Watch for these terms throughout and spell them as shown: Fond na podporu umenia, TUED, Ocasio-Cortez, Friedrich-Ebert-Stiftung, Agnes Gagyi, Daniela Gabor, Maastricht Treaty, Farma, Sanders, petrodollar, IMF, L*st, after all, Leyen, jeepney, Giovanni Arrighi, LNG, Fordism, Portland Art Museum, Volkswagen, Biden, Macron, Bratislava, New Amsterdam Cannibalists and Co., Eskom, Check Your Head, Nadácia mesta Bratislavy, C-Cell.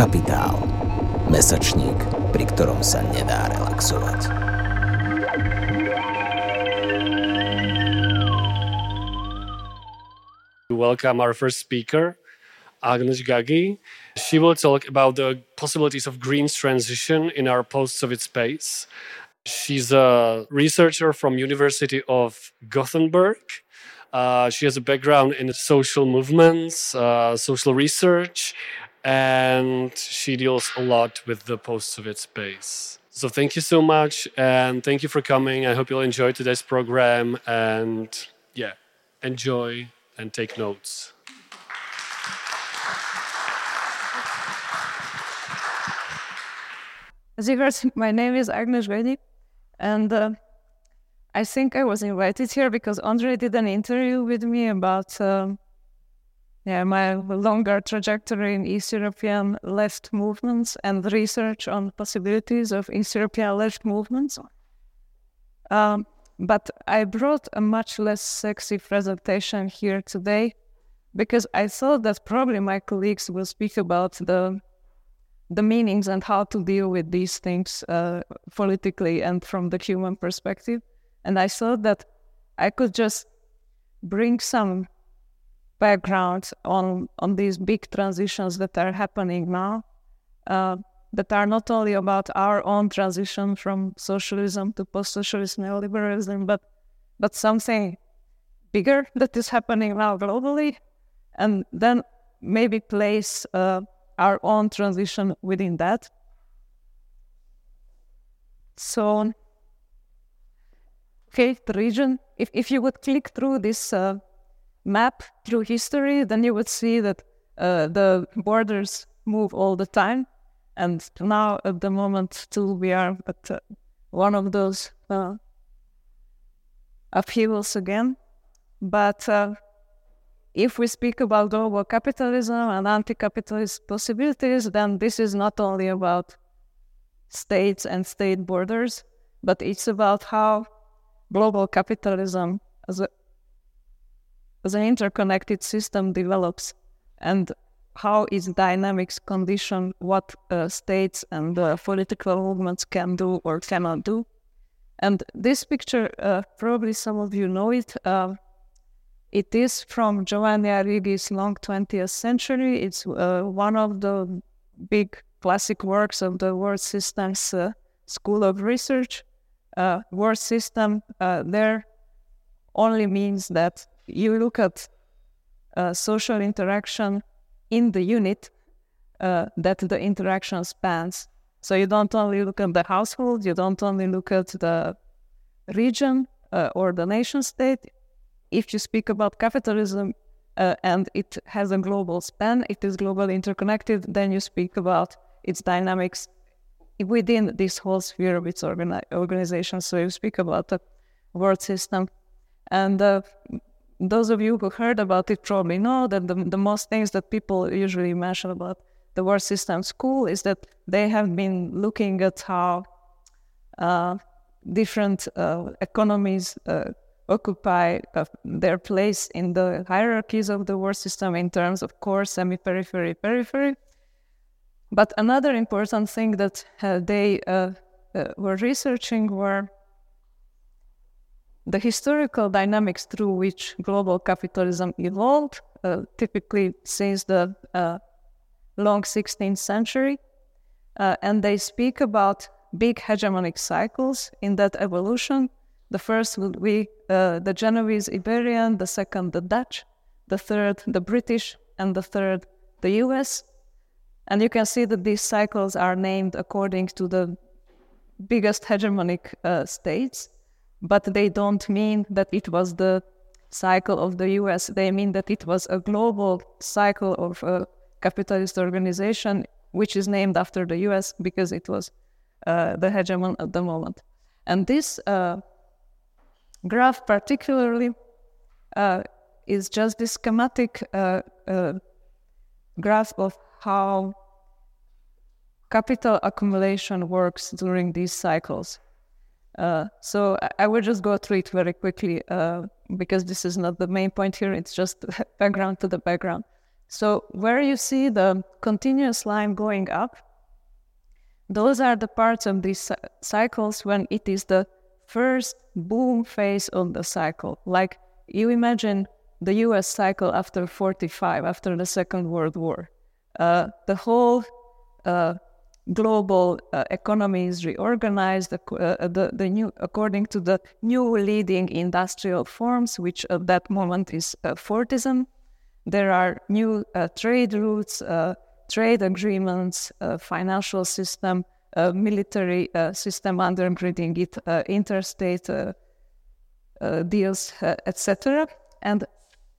Kapitál. Mesačník, pri ktorom sa nedá relaxovať. We welcome our first speaker, Agnes Gagyi. She will talk about the possibilities of green transition in our post-Soviet space. She's a researcher from University of Gothenburg. She has a background in social movements, social research, and she deals a lot with the post-Soviet space. So thank you so much, and thank you for coming. I hope you'll enjoy today's program, and enjoy and take notes. As you heard, my name is Agnes Gagyi, and I think I was invited here because Andrei did an interview with me about my longer trajectory in East European left movements and research on possibilities of East European left movements. But I brought a much less sexy presentation here today because I thought that probably my colleagues will speak about the meanings and how to deal with these things politically and from the human perspective. And I thought that I could just bring some background on these big transitions that are happening now, that are not only about our own transition from socialism to post-socialist neoliberalism, but something bigger that is happening now globally, and then maybe place our own transition within that. So, okay, the region. If you would click through this map through history, then you would see that the borders move all the time. And now, at the moment, too, we are at one of those upheavals again. But if we speak about global capitalism and anti-capitalist possibilities, then this is not only about states and state borders, but it's about how global capitalism as an interconnected system develops, and how its dynamics condition what states and political movements can do or cannot do. And this picture, probably some of you know it. It is from Giovanni Arrighi's long 20th century. It's one of the big classic works of the World Systems School of Research. World system there only means that you look at social interaction in the unit that the interaction spans. So you don't only look at the household, you don't only look at the region or the nation state. If you speak about capitalism and it has a global span, it is globally interconnected, then you speak about its dynamics within this whole sphere of its organization. So you speak about the world system. And those of you who heard about it probably know that the most things that people usually mention about the World System School is that they have been looking at how different economies occupy their place in the hierarchies of the world system in terms of core, semi-periphery, periphery. But another important thing that they were researching were the historical dynamics through which global capitalism evolved, typically since the long 16th century. And they speak about big hegemonic cycles in that evolution. The first would be the Genoese Iberian, the second the Dutch, the third the British, and the third the US. And you can see that these cycles are named according to the biggest hegemonic states, but they don't mean that it was the cycle of the US. They mean that it was a global cycle of a capitalist organization, which is named after the US because it was the hegemon at the moment. And this graph particularly is just this schematic graph of how capital accumulation works during these cycles. So I will just go through it very quickly because this is not the main point here. It's just background to the background. So where you see the continuous line going up, those are the parts of these cycles when it is the first boom phase of the cycle. Like you imagine the US cycle after 45, after the Second World War. The whole global economy is reorganized according to the new leading industrial forms, which at that moment is Fordism. There are new trade routes, trade agreements, financial system, military system undergirding it, interstate deals, etc. And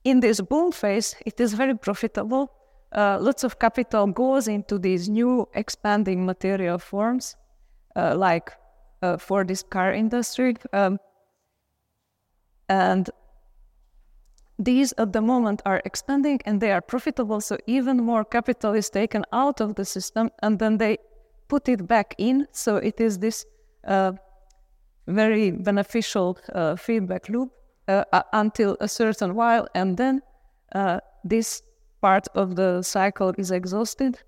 in this boom phase, it is very profitable. Lots of capital goes into these new expanding material forms, like for this car industry. And these at the moment are expanding and they are profitable. So even more capital is taken out of the system and then they put it back in. So it is this very beneficial feedback loop until a certain while. And then this part of the cycle is exhausted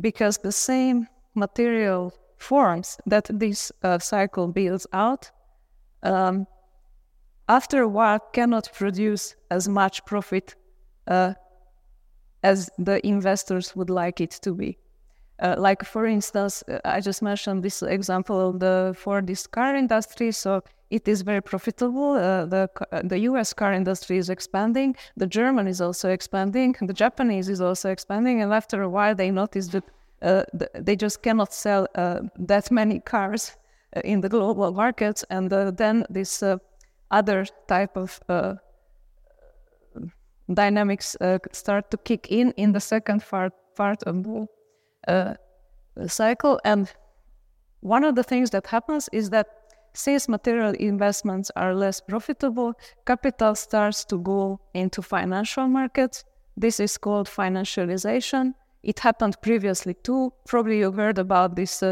because the same material forms that this cycle builds out after a while cannot produce as much profit as the investors would like it to be. Like for instance, I just mentioned this example of the Fordist car industry. So it is very profitable. The US car industry is expanding. The German is also expanding. The Japanese is also expanding. And after a while, they notice that they just cannot sell that many cars in the global markets. And then this other type of dynamics start to kick in the second part of the cycle. And one of the things that happens is that since material investments are less profitable, capital starts to go into financial markets. This is called financialization. It happened previously too. Probably you heard about these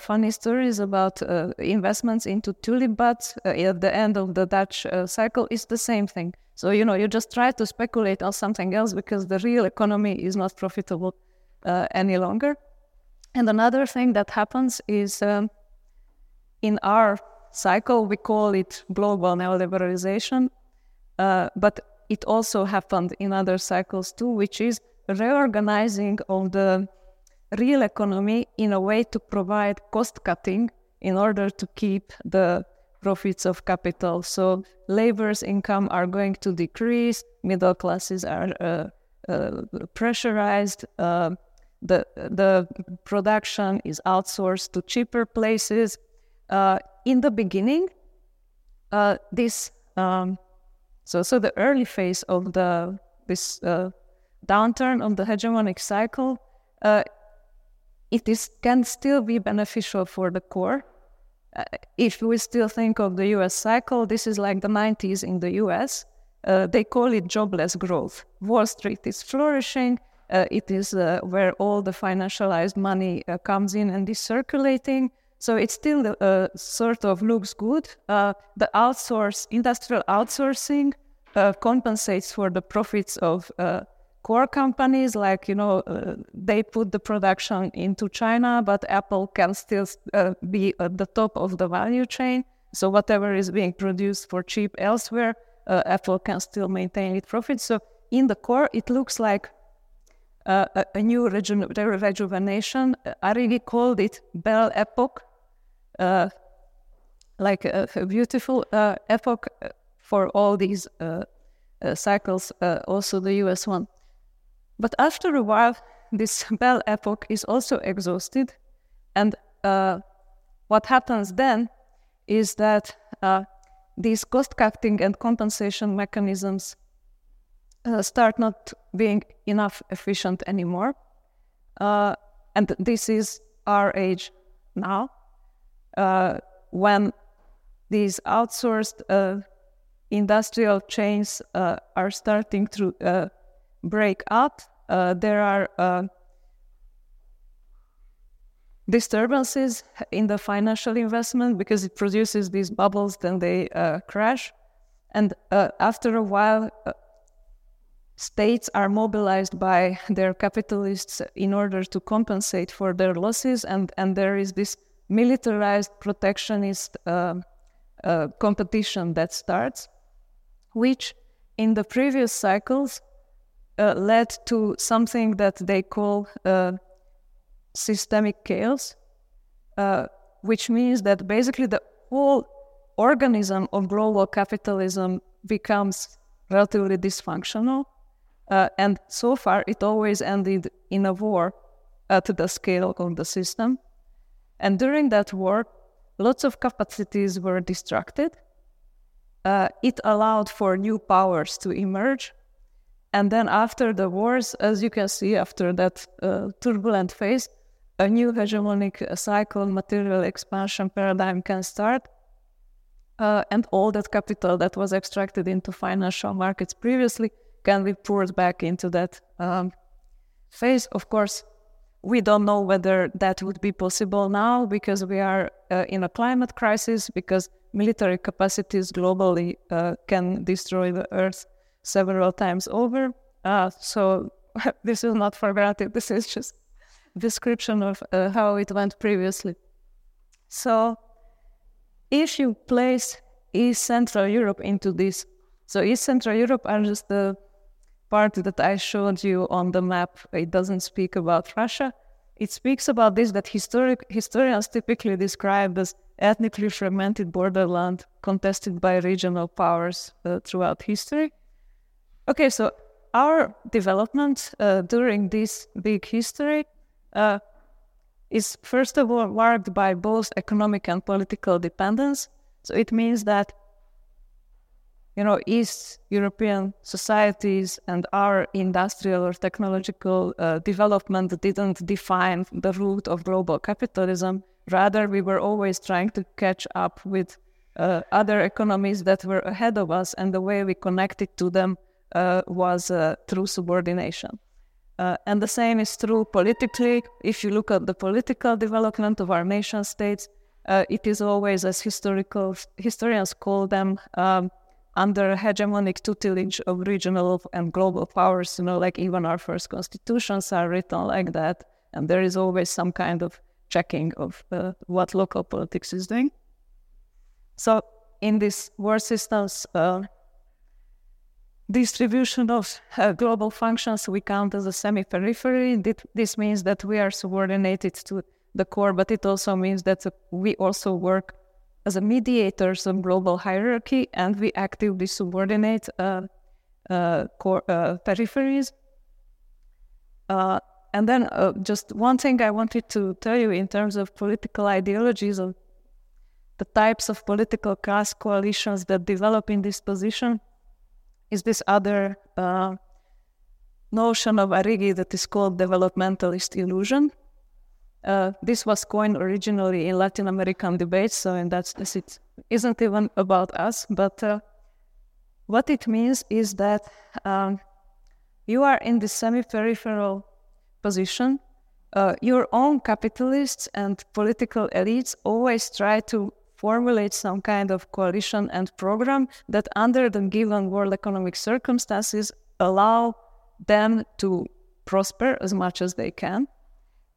funny stories about investments into tulip buds at the end of the Dutch cycle. It's the same thing. So, you just try to speculate on something else because the real economy is not profitable any longer. And another thing that happens is in our cycle, we call it global neoliberalization, but it also happened in other cycles too, which is reorganizing of the real economy in a way to provide cost cutting in order to keep the profits of capital. So labor's income are going to decrease, middle classes are pressurized, the production is outsourced to cheaper places. In the beginning, so the early phase of this downturn of the hegemonic cycle, can still be beneficial for the core. If we still think of the U.S. cycle, this is like the 90s in the U.S. They call it jobless growth. Wall Street is flourishing. It is where all the financialized money comes in and is circulating. So it still sort of looks good. The industrial outsourcing compensates for the profits of core companies. Like, they put the production into China, but Apple can still be at the top of the value chain. So whatever is being produced for cheap elsewhere, Apple can still maintain its profits. So in the core, it looks like a new rejuvenation. Arrighi called it Belle Epoque. Like a beautiful epoch for all these cycles, also the US one. But after a while, this Belle Epoque is also exhausted. And what happens then is that these cost-cutting and compensation mechanisms start not being enough efficient anymore. And this is our age now, when these outsourced industrial chains are starting to break up. There are disturbances in the financial investment because it produces these bubbles, then they crash. And after a while, States are mobilized by their capitalists in order to compensate for their losses, and there is this militarized protectionist competition that starts, which in the previous cycles led to something that they call systemic chaos, which means that basically the whole organism of global capitalism becomes relatively dysfunctional. And so far, it always ended in a war at the scale of the system. And during that war, lots of capacities were destructed. It allowed for new powers to emerge. And then after the wars, as you can see, after that turbulent phase, a new hegemonic cycle, material expansion paradigm can start. And all that capital that was extracted into financial markets previously can be poured back into that phase. Of course, we don't know whether that would be possible now because we are in a climate crisis, because military capacities globally can destroy the Earth several times over. So this is not for granted. This is just a description of how it went previously. So if you place East Central Europe into this, so East Central Europe are just the part that I showed you on the map. It doesn't speak about Russia. It speaks about this that historians typically describe as ethnically fragmented borderland contested by regional powers throughout history. Okay, so our development during this big history is first of all marked by both economic and political dependence. So it means that, you know, East European societies and our industrial or technological development didn't define the root of global capitalism. Rather, we were always trying to catch up with other economies that were ahead of us, and the way we connected to them was through subordination. And the same is true politically. If you look at the political development of our nation states, it is always, as historians call them, under hegemonic tutelage of regional and global powers. You know, like even our first constitutions are written like that. And there is always some kind of checking of what local politics is doing. So in this war systems, distribution of global functions we count as a semi-periphery. This means that we are subordinated to the core, but it also means that we also work as a mediators of global hierarchy, and we actively subordinate core peripheries. And then just one thing I wanted to tell you in terms of political ideologies of the types of political class coalitions that develop in this position is this other notion of Arigi that is called developmentalist illusion. This was coined originally in Latin American debates, so in that sense it isn't even about us, but what it means is that you are in the semi-peripheral position. Your own capitalists and political elites always try to formulate some kind of coalition and program that under the given world economic circumstances allow them to prosper as much as they can.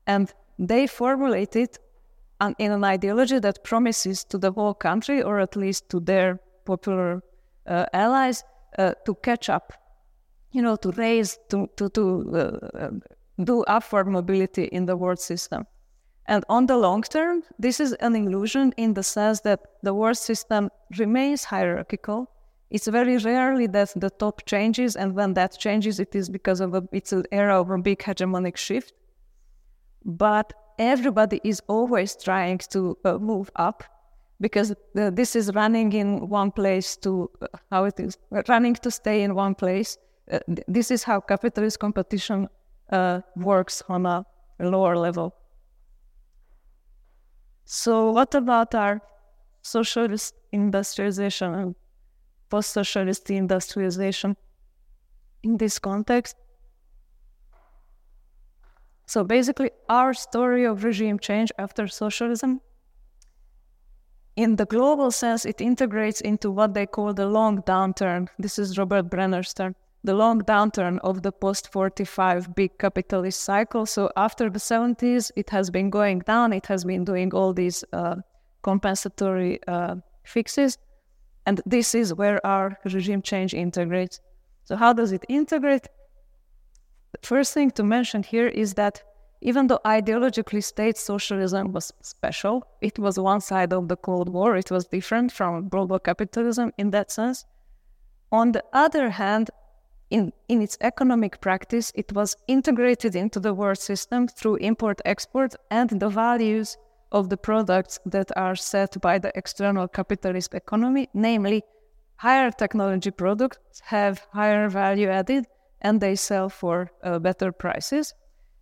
And they formulate it in an ideology that promises to the whole country, or at least to their popular allies, to catch up, you know, to raise, to do upward mobility in the world system. And on the long term, this is an illusion in the sense that the world system remains hierarchical. It's very rarely that the top changes, and when that changes, it is because of it's an era of a big hegemonic shift. But everybody is always trying to move up, because this is running in one place to how it is running to stay in one place. This is how capitalist competition works on a lower level. So what about our socialist industrialization and post-socialist industrialization in this context? So basically, our story of regime change after socialism, in the global sense, it integrates into what they call the long downturn. This is Robert Brenner's term. the long downturn of the post-45 big capitalist cycle. So after the 70s, it has been going down. It has been doing all these compensatory fixes. And this is where our regime change integrates. So how does it integrate? The first thing to mention here is that even though ideologically state socialism was special, it was one side of the Cold War, it was different from global capitalism in that sense. On the other hand, in its economic practice, it was integrated into the world system through import-export and the values of the products that are set by the external capitalist economy, namely higher technology products have higher value added and they sell for better prices.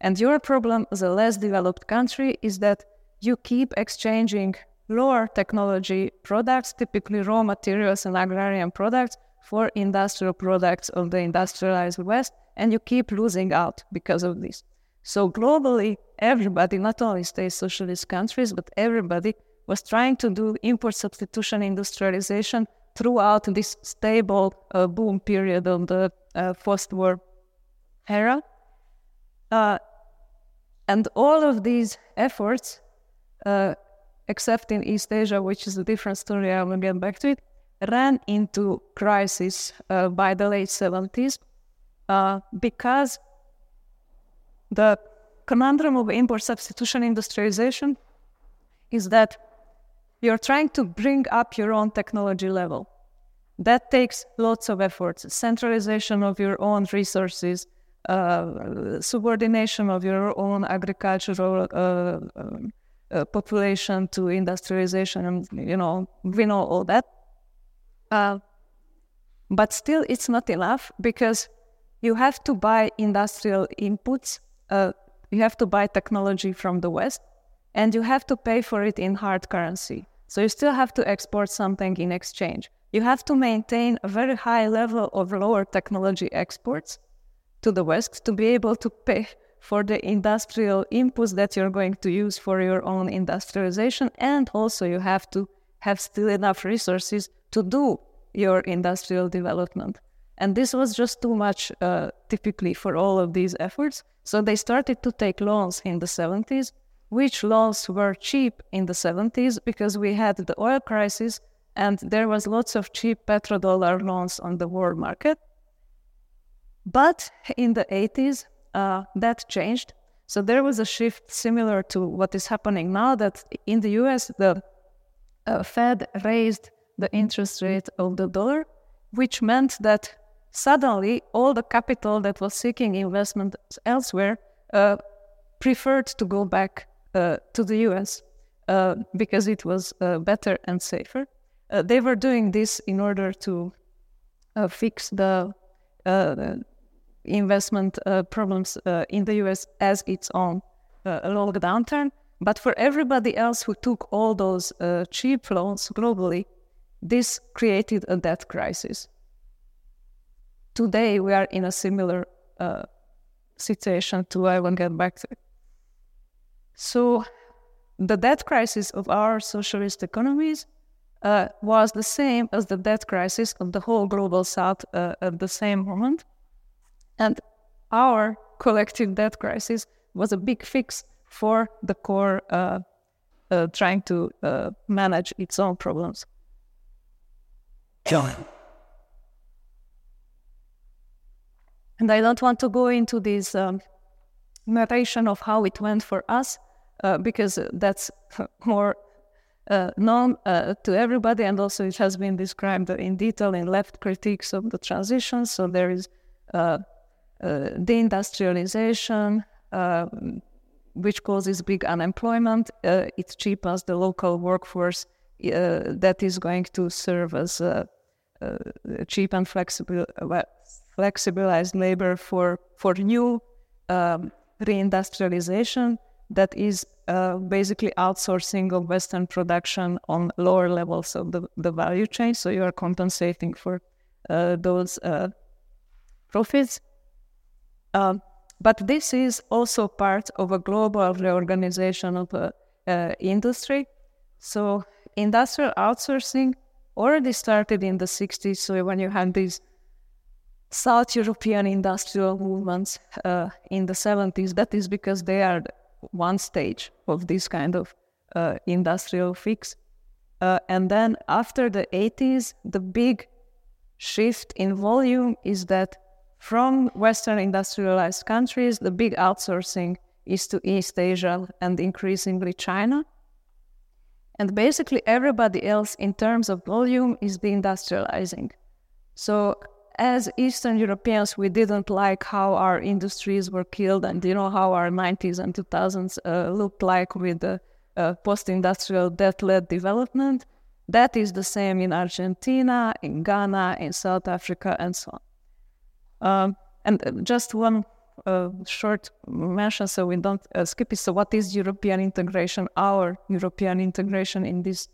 And your problem as a less developed country is that you keep exchanging lower technology products, typically raw materials and agrarian products, for industrial products of the industrialized West, and you keep losing out because of this. So globally, everybody, not only state socialist countries, but everybody was trying to do import substitution industrialization throughout this stable boom period of the post-war era. And all of these efforts, except in East Asia, which is a different story, I will get back to it, ran into crisis by the late 70s because the conundrum of import substitution industrialization is that you're trying to bring up your own technology level. That takes lots of efforts, centralization of your own resources, subordination of your own agricultural population to industrialization, and you know, we know all that. But still it's not enough because you have to buy industrial inputs, you have to buy technology from the West, and you have to pay for it in hard currency. So you still have to export something in exchange. You have to maintain a very high level of lower technology exports to the West to be able to pay for the industrial inputs that you're going to use for your own industrialization, and also you have to have still enough resources to do your industrial development. And this was just too much typically for all of these efforts. So they started to take loans in the 70s, which loans were cheap in the 70s because we had the oil crisis and there was lots of cheap petrodollar loans on the world market. But in the 80s, that changed. So there was a shift similar to what is happening now, that in the US, the Fed raised the interest rate of the dollar, which meant that suddenly all the capital that was seeking investment elsewhere preferred to go back to the US because it was better and safer. They were doing this in order to fix the investment problems in the US as its own long downturn. But for everybody else who took all those cheap loans globally, this created a debt crisis. Today, we are in a similar situation to I will get back to it. So the debt crisis of our socialist economies was the same as the debt crisis of the whole global South at the same moment. And our collective debt crisis was a big fix for the core trying to manage its own problems. And I don't want to go into this narration of how it went for us, because that's more known to everybody, and also it has been described in detail in left critiques of the transition. So there is deindustrialization, which causes big unemployment. It cheapens the local workforce that is going to serve as cheap and flexibilized labor for new reindustrialization that is basically outsourcing of Western production on lower levels of the value chain. So you are compensating for those profits. But this is also part of a global reorganization of the industry. So industrial outsourcing already started in the 60s, so when you had these South European industrial movements in the 70s. That is because they are one stage of this kind of industrial fix. And then after the 80s, the big shift in volume is that from Western industrialized countries, the big outsourcing is to East Asia and increasingly China. And basically everybody else in terms of volume is deindustrializing. So as Eastern Europeans, we didn't like how our industries were killed and, you know, how our 90s and 2000s looked like with the post-industrial debt-led development. That is the same in Argentina, in Ghana, in South Africa, and so on. And just one short mention so we don't skip it. So what is European integration, our European integration in this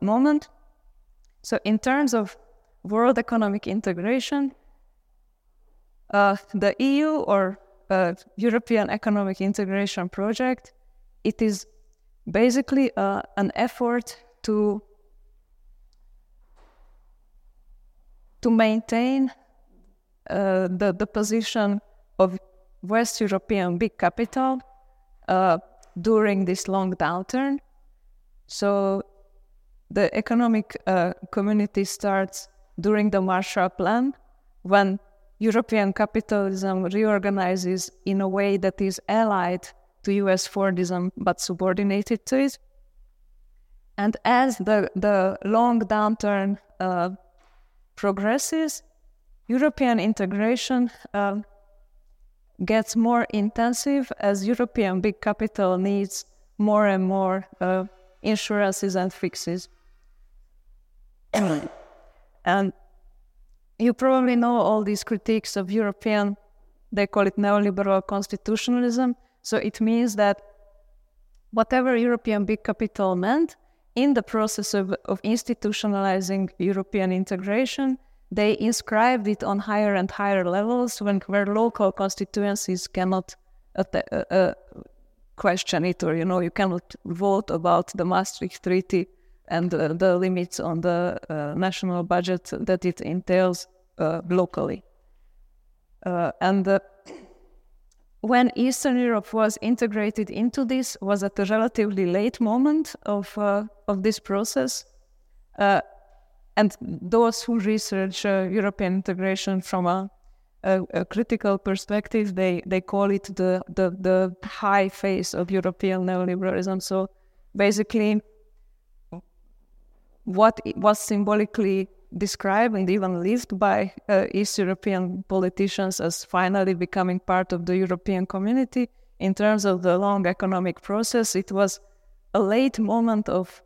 moment? So in terms of world economic integration, the EU or European Economic Integration Project, it is basically an effort to maintain the position of West European big capital during this long downturn. So the economic community starts during the Marshall Plan, when European capitalism reorganizes in a way that is allied to US Fordism but subordinated to it. And as the long downturn progresses, European integration gets more intensive as European big capital needs more and more insurances and fixes. And you probably know all these critiques of European, they call it neoliberal constitutionalism. So it means that whatever European big capital meant, in the process of institutionalizing European integration, they inscribed it on higher and higher levels where local constituencies cannot question it, or, you know, you cannot vote about the Maastricht Treaty and the limits on the national budget that it entails locally. When Eastern Europe was integrated into this, was at a relatively late moment of this process. And those who research European integration from a critical perspective, they call it the high phase of European neoliberalism. So basically, what was symbolically described and even lived by East European politicians as finally becoming part of the European community, in terms of the long economic process, it was a late moment of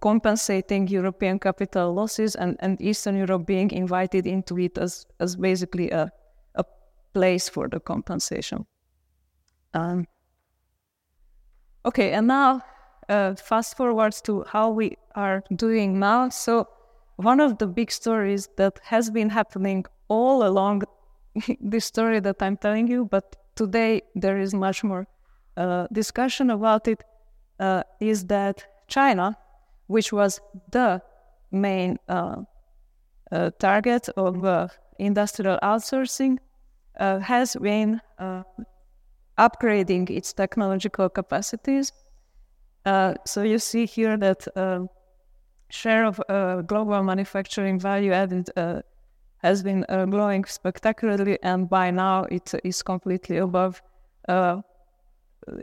compensating European capital losses and Eastern Europe being invited into it as basically a place for the compensation. Okay, and now fast forwards to how we are doing now. So one of the big stories that has been happening all along this story that I'm telling you, but today there is much more discussion about it, is that China, which was the main target of industrial outsourcing, has been upgrading its technological capacities. So you see here that share of global manufacturing value added has been growing spectacularly, and by now it is completely above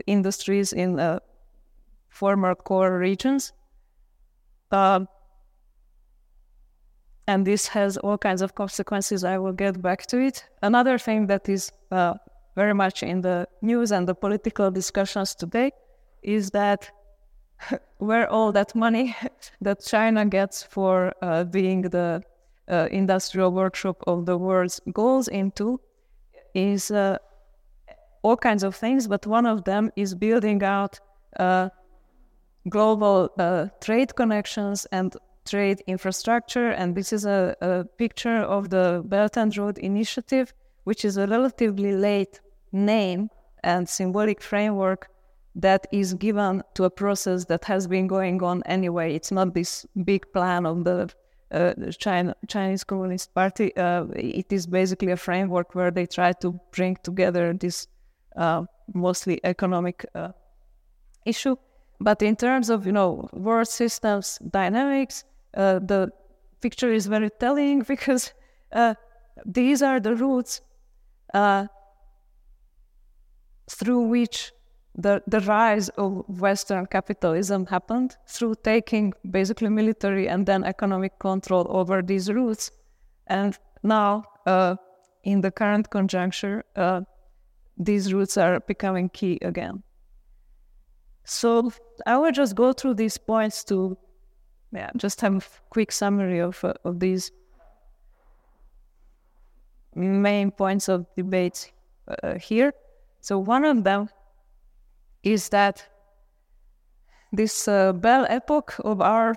industries in former core regions. And this has all kinds of consequences. I will get back to it. Another thing that is very much in the news and the political discussions today is that where all that money that China gets for being the industrial workshop of the world goes into is all kinds of things, but one of them is building out global trade connections and trade infrastructure. And this is a picture of the Belt and Road Initiative, which is a relatively late name and symbolic framework that is given to a process that has been going on anyway. It's not this big plan of the Chinese Communist Party, it is basically a framework where they try to bring together this mostly economic issue. But in terms of, you know, world systems dynamics, the picture is very telling because these are the routes through which the rise of Western capitalism happened, through taking basically military and then economic control over these routes. And now, in the current conjuncture, these routes are becoming key again. So I will just go through these points to just have a quick summary of these main points of debates here. So one of them is that this Belle Epoque of our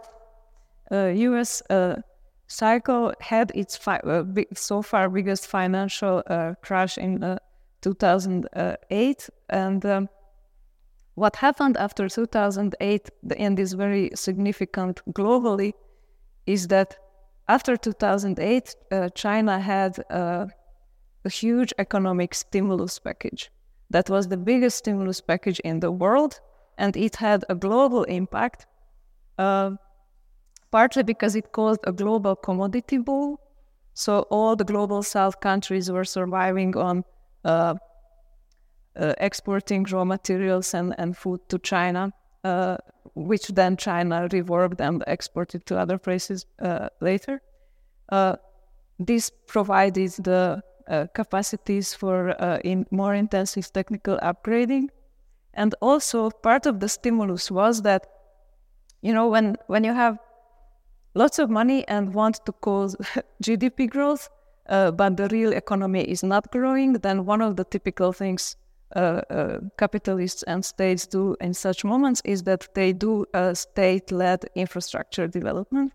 U.S. Cycle had its so far biggest financial crash in 2008. And what happened after 2008, and is very significant globally, is that after 2008, China had a huge economic stimulus package. That was the biggest stimulus package in the world, and it had a global impact, partly because it caused a global commodity boom. So all the global South countries were surviving on exporting raw materials and food to China, which then China reworked and exported to other places later. This provided the capacities for in more intensive technical upgrading. And also part of the stimulus was that, you know, when you have lots of money and want to cause GDP growth, but the real economy is not growing, then one of the typical things capitalists and states do in such moments is that they do state-led infrastructure development.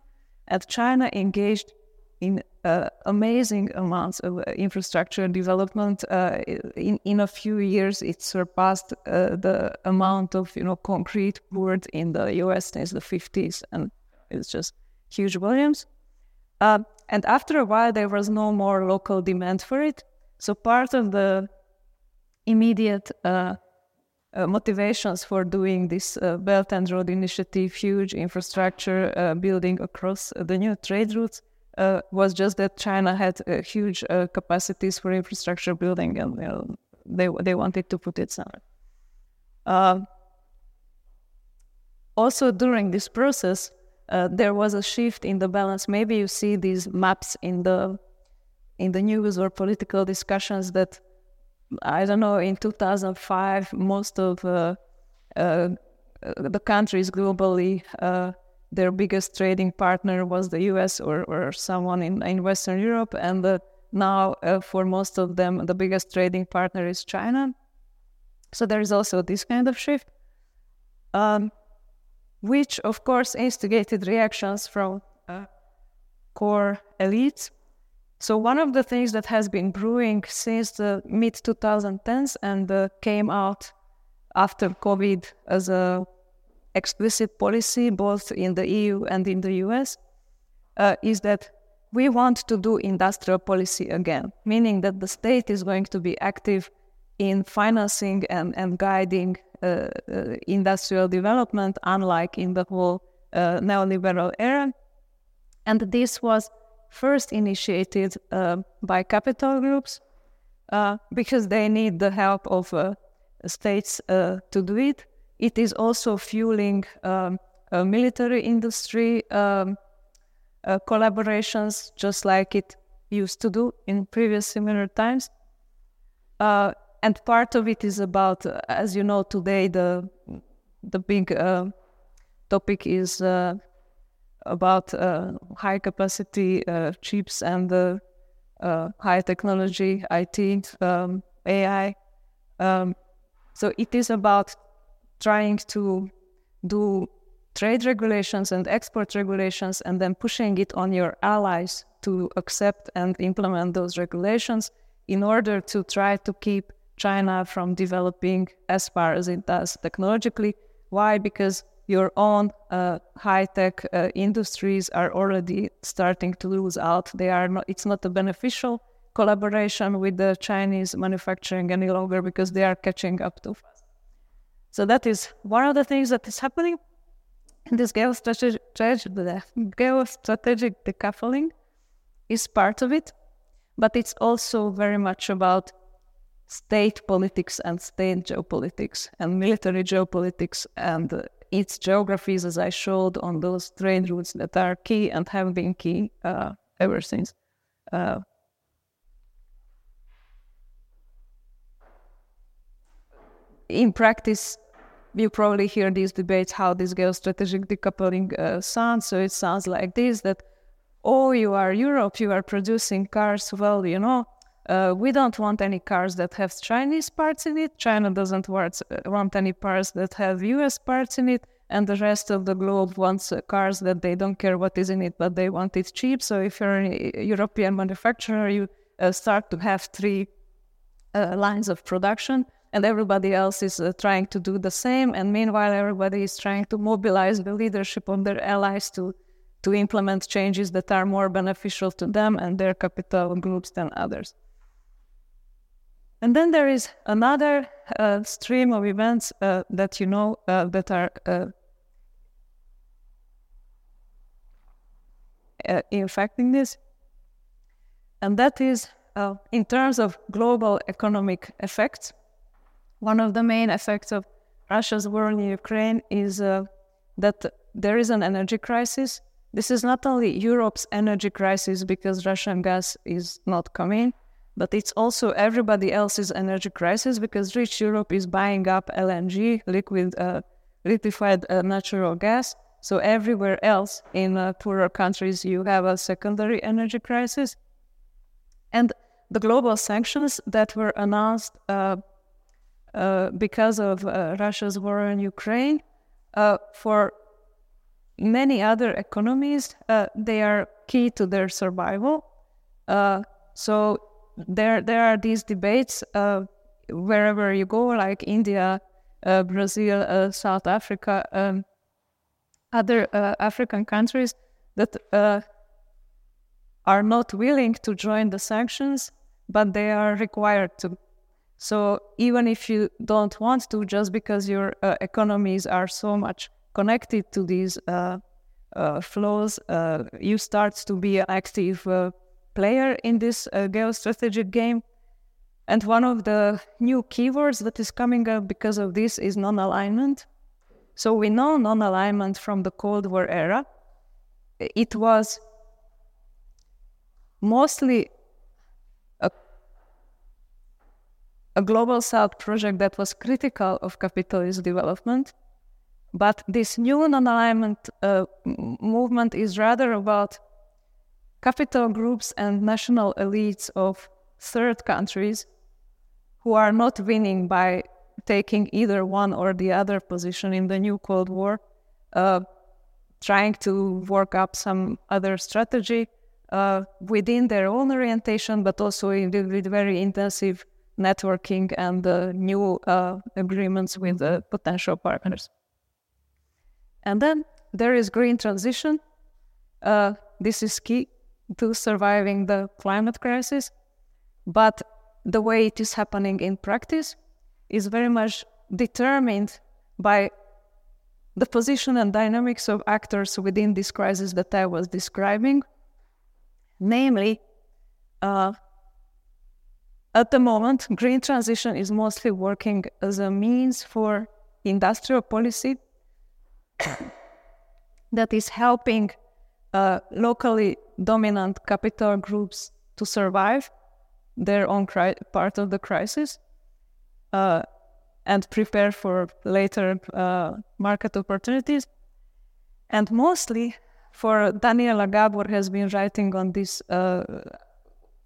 And China engaged in amazing amounts of infrastructure development. In a few years, it surpassed the amount of, you know, concrete poured in the U.S. since the 50s, and it's just huge volumes. And after a while, there was no more local demand for it. So part of the immediate motivations for doing this Belt and Road Initiative, huge infrastructure building across the new trade routes, was just that China had huge capacities for infrastructure building, and you know, they wanted to put it somewhere. Also, during this process, there was a shift in the balance. Maybe you see these maps in the news or political discussions that, I don't know, in 2005, most of the countries globally, their biggest trading partner was the US or someone in Western Europe. And now for most of them, the biggest trading partner is China. So there is also this kind of shift, which of course instigated reactions from core elites. So one of the things that has been brewing since the mid-2010s and came out after COVID as a explicit policy, both in the EU and in the US, is that we want to do industrial policy again, meaning that the state is going to be active in financing and guiding industrial development, unlike in the whole neoliberal era. And this was first initiated by capital groups because they need the help of states to do it. It is also fueling a military industry collaborations, just like it used to do in previous similar times. And part of it is about, as you know, today the big topic is about high capacity chips and high technology, IT, AI. So it is about trying to do trade regulations and export regulations and then pushing it on your allies to accept and implement those regulations in order to try to keep China from developing as far as it does technologically. Why? Because your own high-tech industries are already starting to lose out. They are not, it's not a beneficial collaboration with the Chinese manufacturing any longer because they are catching up too fast. So that is one of the things that is happening. This geostrategic decoupling is part of it, but it's also very much about state politics and state geopolitics and military geopolitics and its geographies, as I showed on those trade routes that are key and have been key ever since. In practice, you probably hear these debates how this geostrategic decoupling sounds. So it sounds like this, that, oh, you are Europe, you are producing cars. Well, you know, we don't want any cars that have Chinese parts in it. China doesn't want any parts that have US parts in it. And the rest of the globe wants cars that they don't care what is in it, but they want it cheap. So if you're a European manufacturer, you start to have three lines of production. And everybody else is trying to do the same. And meanwhile, everybody is trying to mobilize the leadership of their allies to implement changes that are more beneficial to them and their capital groups than others. And then there is another stream of events that you know that are affecting this. And that is in terms of global economic effects. One of the main effects of Russia's war in Ukraine is that there is an energy crisis. This is not only Europe's energy crisis because Russian gas is not coming, but it's also everybody else's energy crisis because rich Europe is buying up LNG, liquefied natural gas. So everywhere else in poorer countries, you have a secondary energy crisis. And the global sanctions that were announced because of Russia's war in Ukraine, for many other economies, they are key to their survival. So there are these debates wherever you go, like India, Brazil, South Africa, other African countries that are not willing to join the sanctions, but they are required to. So even if you don't want to, just because your economies are so much connected to these flows, you start to be an active player in this geostrategic game. And one of the new keywords that is coming up because of this is non-alignment. So we know non-alignment from the Cold War era. It was mostly a Global South project that was critical of capitalist development. But this new non-alignment movement is rather about capital groups and national elites of third countries who are not winning by taking either one or the other position in the new Cold War, trying to work up some other strategy within their own orientation, but also with very intensive networking and new agreements with potential partners. And then there is green transition. This is key to surviving the climate crisis. But the way it is happening in practice is very much determined by the position and dynamics of actors within this crisis that I was describing. Namely, at the moment, green transition is mostly working as a means for industrial policy that is helping locally dominant capital groups to survive their own part of the crisis and prepare for later market opportunities. And mostly, for Daniela Gabor has been writing on this.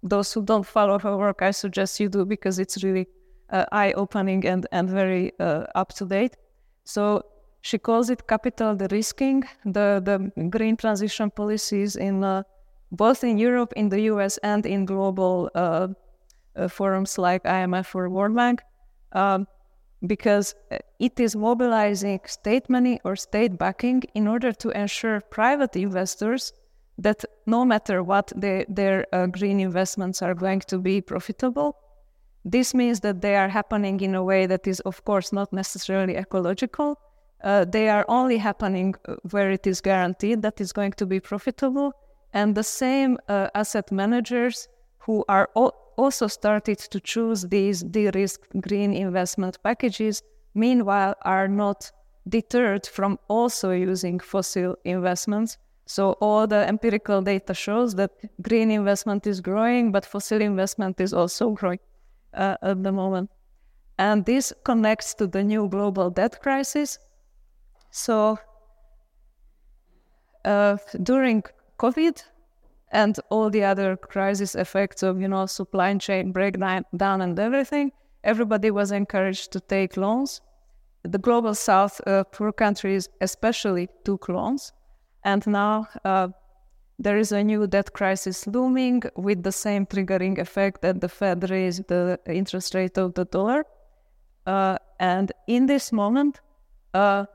Those who don't follow her work, I suggest you do because it's really eye-opening and very up-to-date. So she calls it capital de-risking, the green transition policies in both in Europe, in the US, and in global forums like IMF or World Bank, because it is mobilizing state money or state backing in order to ensure private investors that no matter what their green investments are going to be profitable. This means that they are happening in a way that is, of course, not necessarily ecological. They are only happening where it is guaranteed that it's going to be profitable. And the same asset managers who are also started to choose these de-risked green investment packages, meanwhile, are not deterred from also using fossil investments. So all the empirical data shows that green investment is growing, but fossil investment is also growing at the moment. And this connects to the new global debt crisis. So during COVID and all the other crisis effects of, supply chain breakdown and everything, everybody was encouraged to take loans. The Global South poor countries especially took loans. And now there is a new debt crisis looming with the same triggering effect that the Fed raised the interest rate of the dollar. And in this moment, the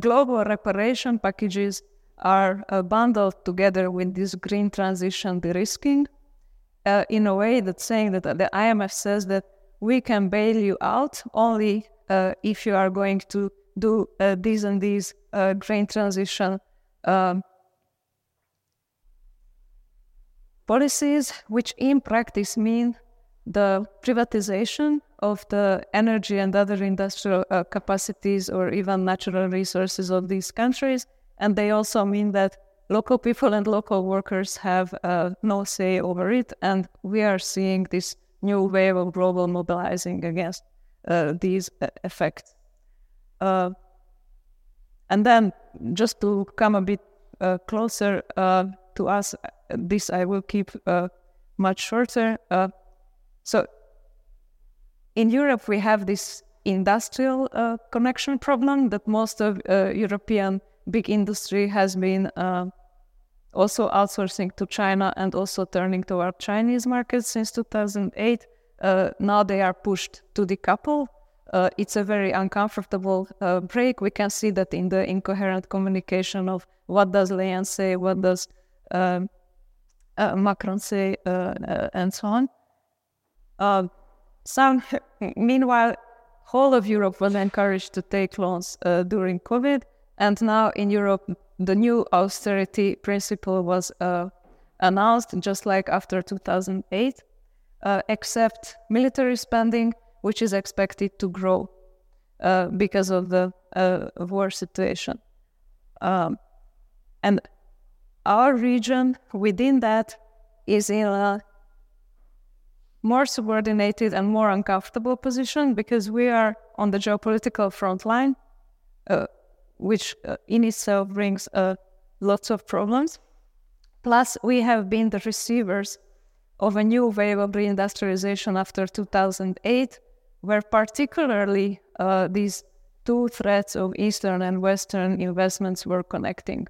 global reparation packages are bundled together with this green transition de-risking in a way that's saying that the IMF says that we can bail you out only if you are going to do these and these green transition policies, which in practice mean the privatization of the energy and other industrial capacities or even natural resources of these countries. And they also mean that local people and local workers have no say over it. And we are seeing this new wave of global mobilizing against these effects. And then, just to come a bit closer to us, this I will keep much shorter. So, in Europe, we have this industrial connection problem that most of European big industry has been also outsourcing to China and also turning toward Chinese markets since 2008. Now they are pushed to decouple. It's a very uncomfortable break. We can see that in the incoherent communication of what does Leyen say, what does Macron say, and so on. Meanwhile, whole of Europe was encouraged to take loans during COVID, and now in Europe, the new austerity principle was announced, just like after 2008, except military spending, which is expected to grow because of the war situation. And our region within that is in a more subordinated and more uncomfortable position because we are on the geopolitical front line, which in itself brings lots of problems. Plus, we have been the receivers of a new wave of reindustrialization after 2008, where particularly these two threads of Eastern and Western investments were connecting.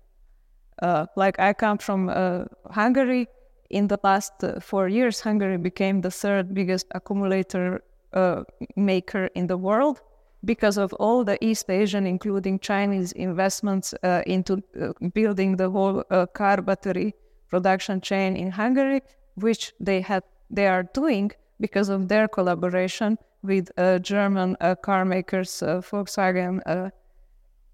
Like I come from Hungary. In the last 4 years, Hungary became the third biggest accumulator maker in the world because of all the East Asian, including Chinese investments into building the whole car battery production chain in Hungary, which they are doing because of their collaboration with German car makers, Volkswagen,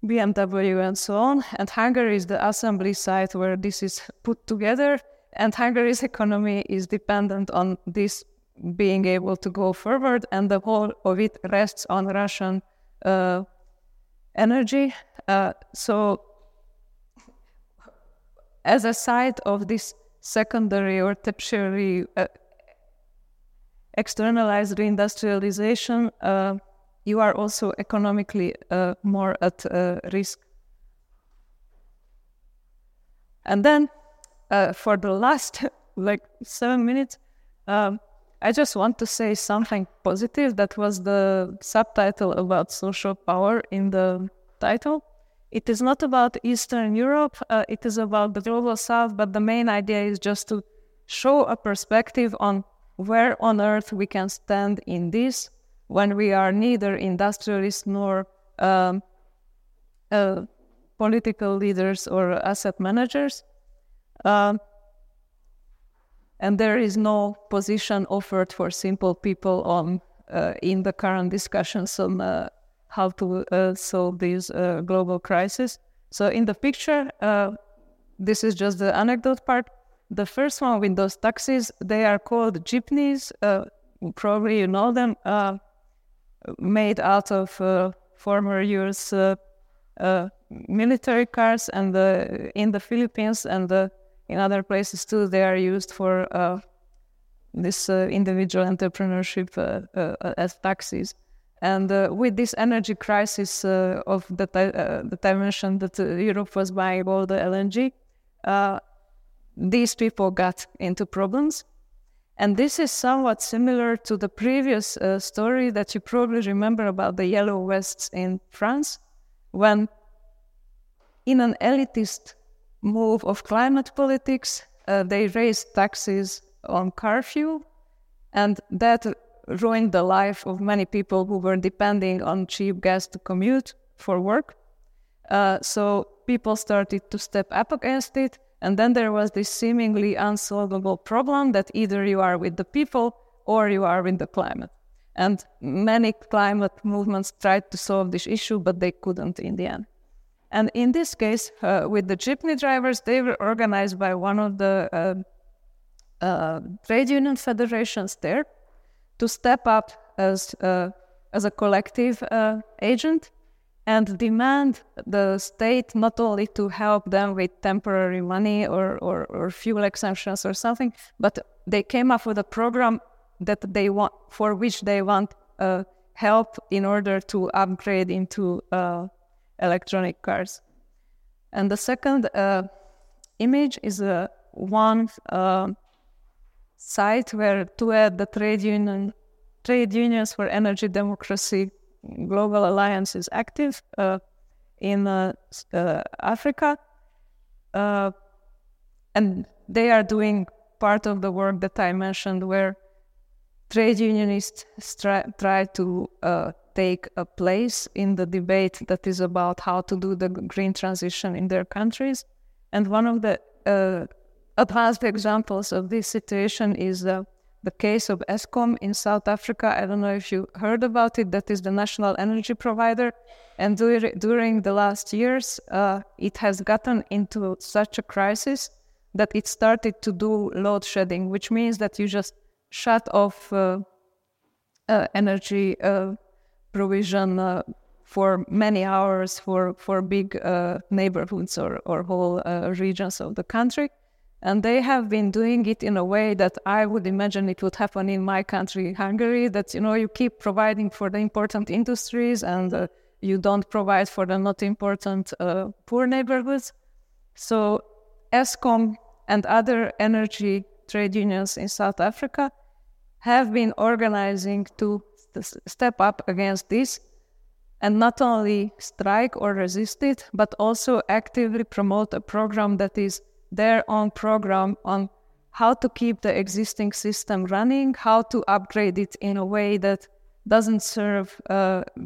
BMW, and so on. And Hungary is the assembly site where this is put together. And Hungary's economy is dependent on this being able to go forward, and the whole of it rests on Russian energy. So as a side of this secondary or tertiary externalized reindustrialization, you are also economically more at risk. And then, for the last 7 minutes, I just want to say something positive. That was the subtitle about social power in the title. It is not about Eastern Europe. It is about the Global South. But the main idea is just to show a perspective on where on earth we can stand in this, when we are neither industrialists nor political leaders or asset managers. And there is no position offered for simple people on in the current discussions on how to solve these global crises. So in the picture, this is just the anecdote part. The first one with those taxis, they are called jeepneys. Probably you know them, made out of former US military cars, and in the Philippines and in other places too, they are used for this individual entrepreneurship as taxis. And with this energy crisis that I mentioned, that Europe was buying all the LNG, these people got into problems. And this is somewhat similar to the previous story that you probably remember about the yellow vests in France, when in an elitist move of climate politics, they raised taxes on car fuel, and that ruined the life of many people who were depending on cheap gas to commute for work. So people started to step up against it, and then there was this seemingly unsolvable problem that either you are with the people or you are with the climate. And many climate movements tried to solve this issue, but they couldn't in the end. And in this case, with the jeepney drivers, they were organized by one of the trade union federations there to step up as a collective agent and demand the state not only to help them with temporary money or fuel exemptions or something, but they came up with a program that they want, for which they want help in order to upgrade into electronic cars. And the second image is one site where TUED, the trade unions for energy democracy global alliance, is active in Africa, and they are doing part of the work that I mentioned, where trade unionists try to take a place in the debate that is about how to do the green transition in their countries. And one of the advanced examples of this situation is the case of Eskom in South Africa. I don't know if you heard about it. That is the national energy provider. And during the last years, it has gotten into such a crisis that it started to do load shedding, which means that you just shut off energy provision for many hours for big neighborhoods or whole regions of the country. And they have been doing it in a way that I would imagine it would happen in my country, Hungary, that, you know, you keep providing for the important industries and you don't provide for the not important poor neighborhoods. So Eskom and other energy trade unions in South Africa have been organizing to step up against this, and not only strike or resist it, but also actively promote a program that is their own program on how to keep the existing system running, how to upgrade it in a way that doesn't serve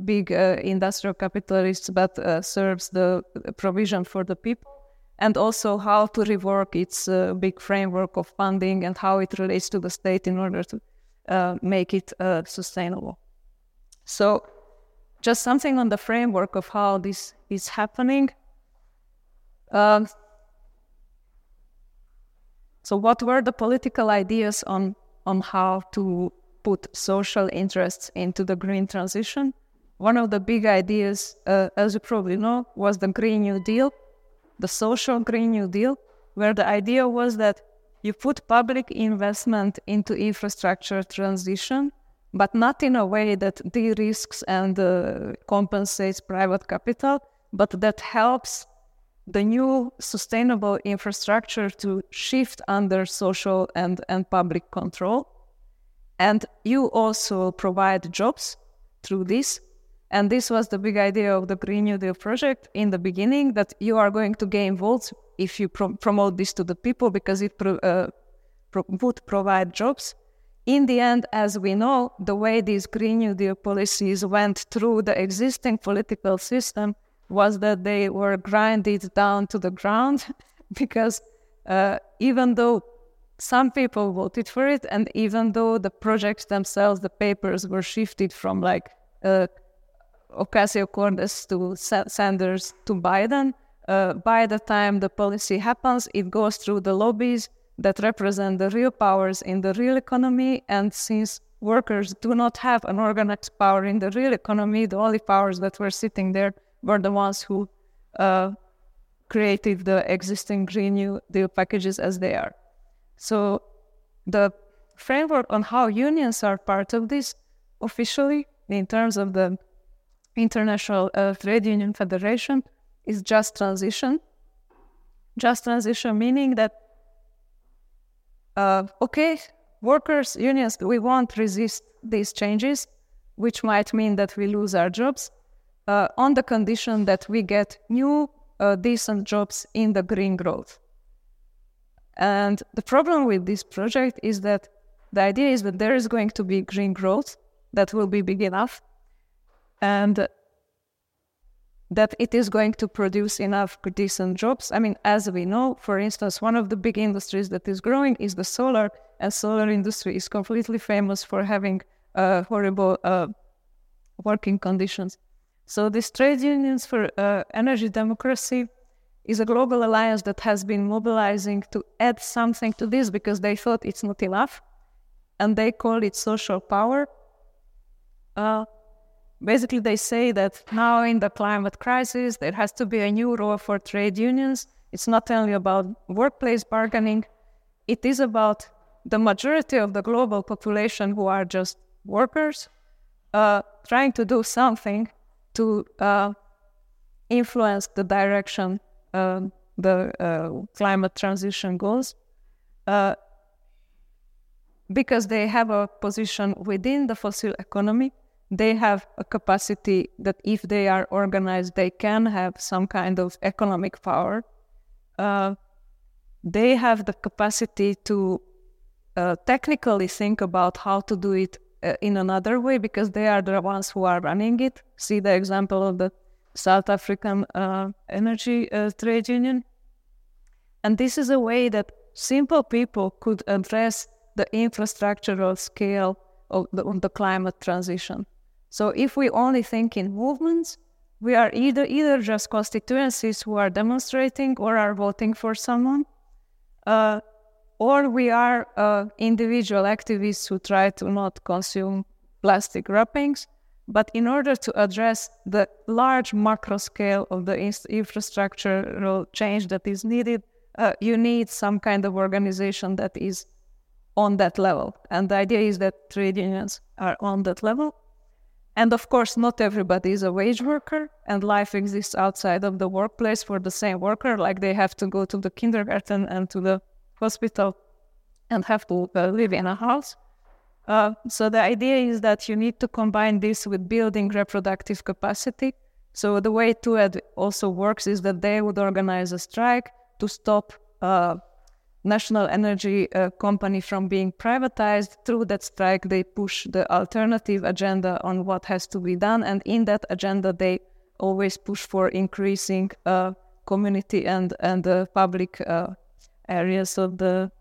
big industrial capitalists, but serves the provision for the people, and also how to rework its big framework of funding and how it relates to the state in order to make it sustainable. So just something on the framework of how this is happening. So what were the political ideas on how to put social interests into the green transition? One of the big ideas, as you probably know, was the Green New Deal, the social Green New Deal, where the idea was that you put public investment into infrastructure transition, but not in a way that de-risks and compensates private capital, but that helps the new sustainable infrastructure to shift under social and public control. And you also provide jobs through this. And this was the big idea of the Green New Deal project in the beginning, that you are going to gain votes if you promote this to the people, because it would provide jobs. In the end, as we know, the way these Green New Deal policies went through the existing political system was that they were grinded down to the ground because even though some people voted for it and even though the projects themselves, the papers were shifted from like Ocasio-Cortez to Sanders to Biden, by the time the policy happens, it goes through the lobbies that represent the real powers in the real economy. And since workers do not have an organized power in the real economy, the only powers that were sitting there were the ones who created the existing Green New Deal packages as they are. So the framework on how unions are part of this officially, in terms of the International Trade Union Federation, is just transition. Just transition meaning that, okay, workers, unions, we won't resist these changes, which might mean that we lose our jobs, on the condition that we get new, decent jobs in the green growth. And the problem with this project is that the idea is that there is going to be green growth that will be big enough and that it is going to produce enough decent jobs. I mean, as we know, for instance, one of the big industries that is growing is the solar, and solar industry is completely famous for having horrible working conditions. So this Trade Unions for Energy Democracy is a global alliance that has been mobilizing to add something to this because they thought it's not enough, and they call it social power. Basically, they say that now in the climate crisis, there has to be a new role for trade unions. It's not only about workplace bargaining. It is about the majority of the global population who are just workers trying to do something to influence the direction the climate transition goals because they have a position within the fossil economy. They have a capacity that if they are organized, they can have some kind of economic power. They have the capacity to technically think about how to do it in another way because they are the ones who are running it. See the example of the South African Energy Trade Union. And this is a way that simple people could address the infrastructural scale of the climate transition. So if we only think in movements, we are either just constituencies who are demonstrating or are voting for someone, or we are individual activists who try to not consume plastic wrappings. But in order to address the large macro scale of the infrastructural change that is needed, you need some kind of organization that is on that level. And the idea is that trade unions are on that level. And of course, not everybody is a wage worker, and life exists outside of the workplace for the same worker, like they have to go to the kindergarten and to the hospital and have to live in a house. So the idea is that you need to combine this with building reproductive capacity. So the way 2ED also works is that they would organize a strike to stop national energy company from being privatized. Through that strike, they push the alternative agenda on what has to be done. And in that agenda, they always push for increasing community and the public areas of the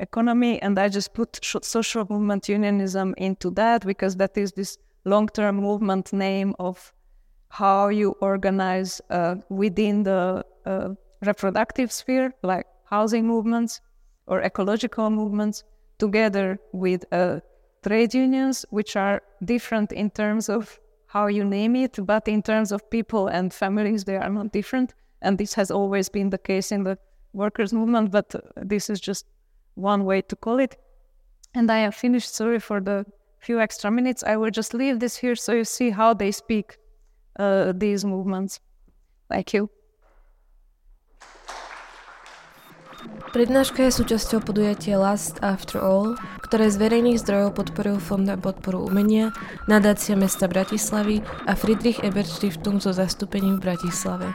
economy. And I just put social movement unionism into that because that is this long-term movement name of how you organize within the reproductive sphere, like housing movements or ecological movements, together with trade unions, which are different in terms of how you name it, but in terms of people and families, they are not different. And this has always been the case in the workers' movement, but this is just one way to call it. And I am finished. Sorry for the few extra minutes. I will just leave this here so you see how they speak these movements. Thank you. Prednáška je súčasťou podujatia Last After All, ktoré z verejných zdrojov podporil Fond na podporu umenia, nadácia mesta Bratislavy a Friedrich-Ebert-Stiftung so zastúpením v Bratislave.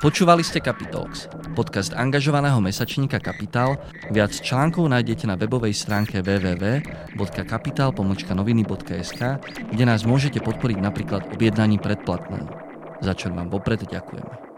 Počúvali ste Capitalx, podcast angažovaného mesačníka Kapitál. Viac článkov nájdete na webovej stránke www.kapital.noviny.sk, kde nás môžete podporiť napríklad objednaním predplatného. Za čo vám vopred ďakujeme.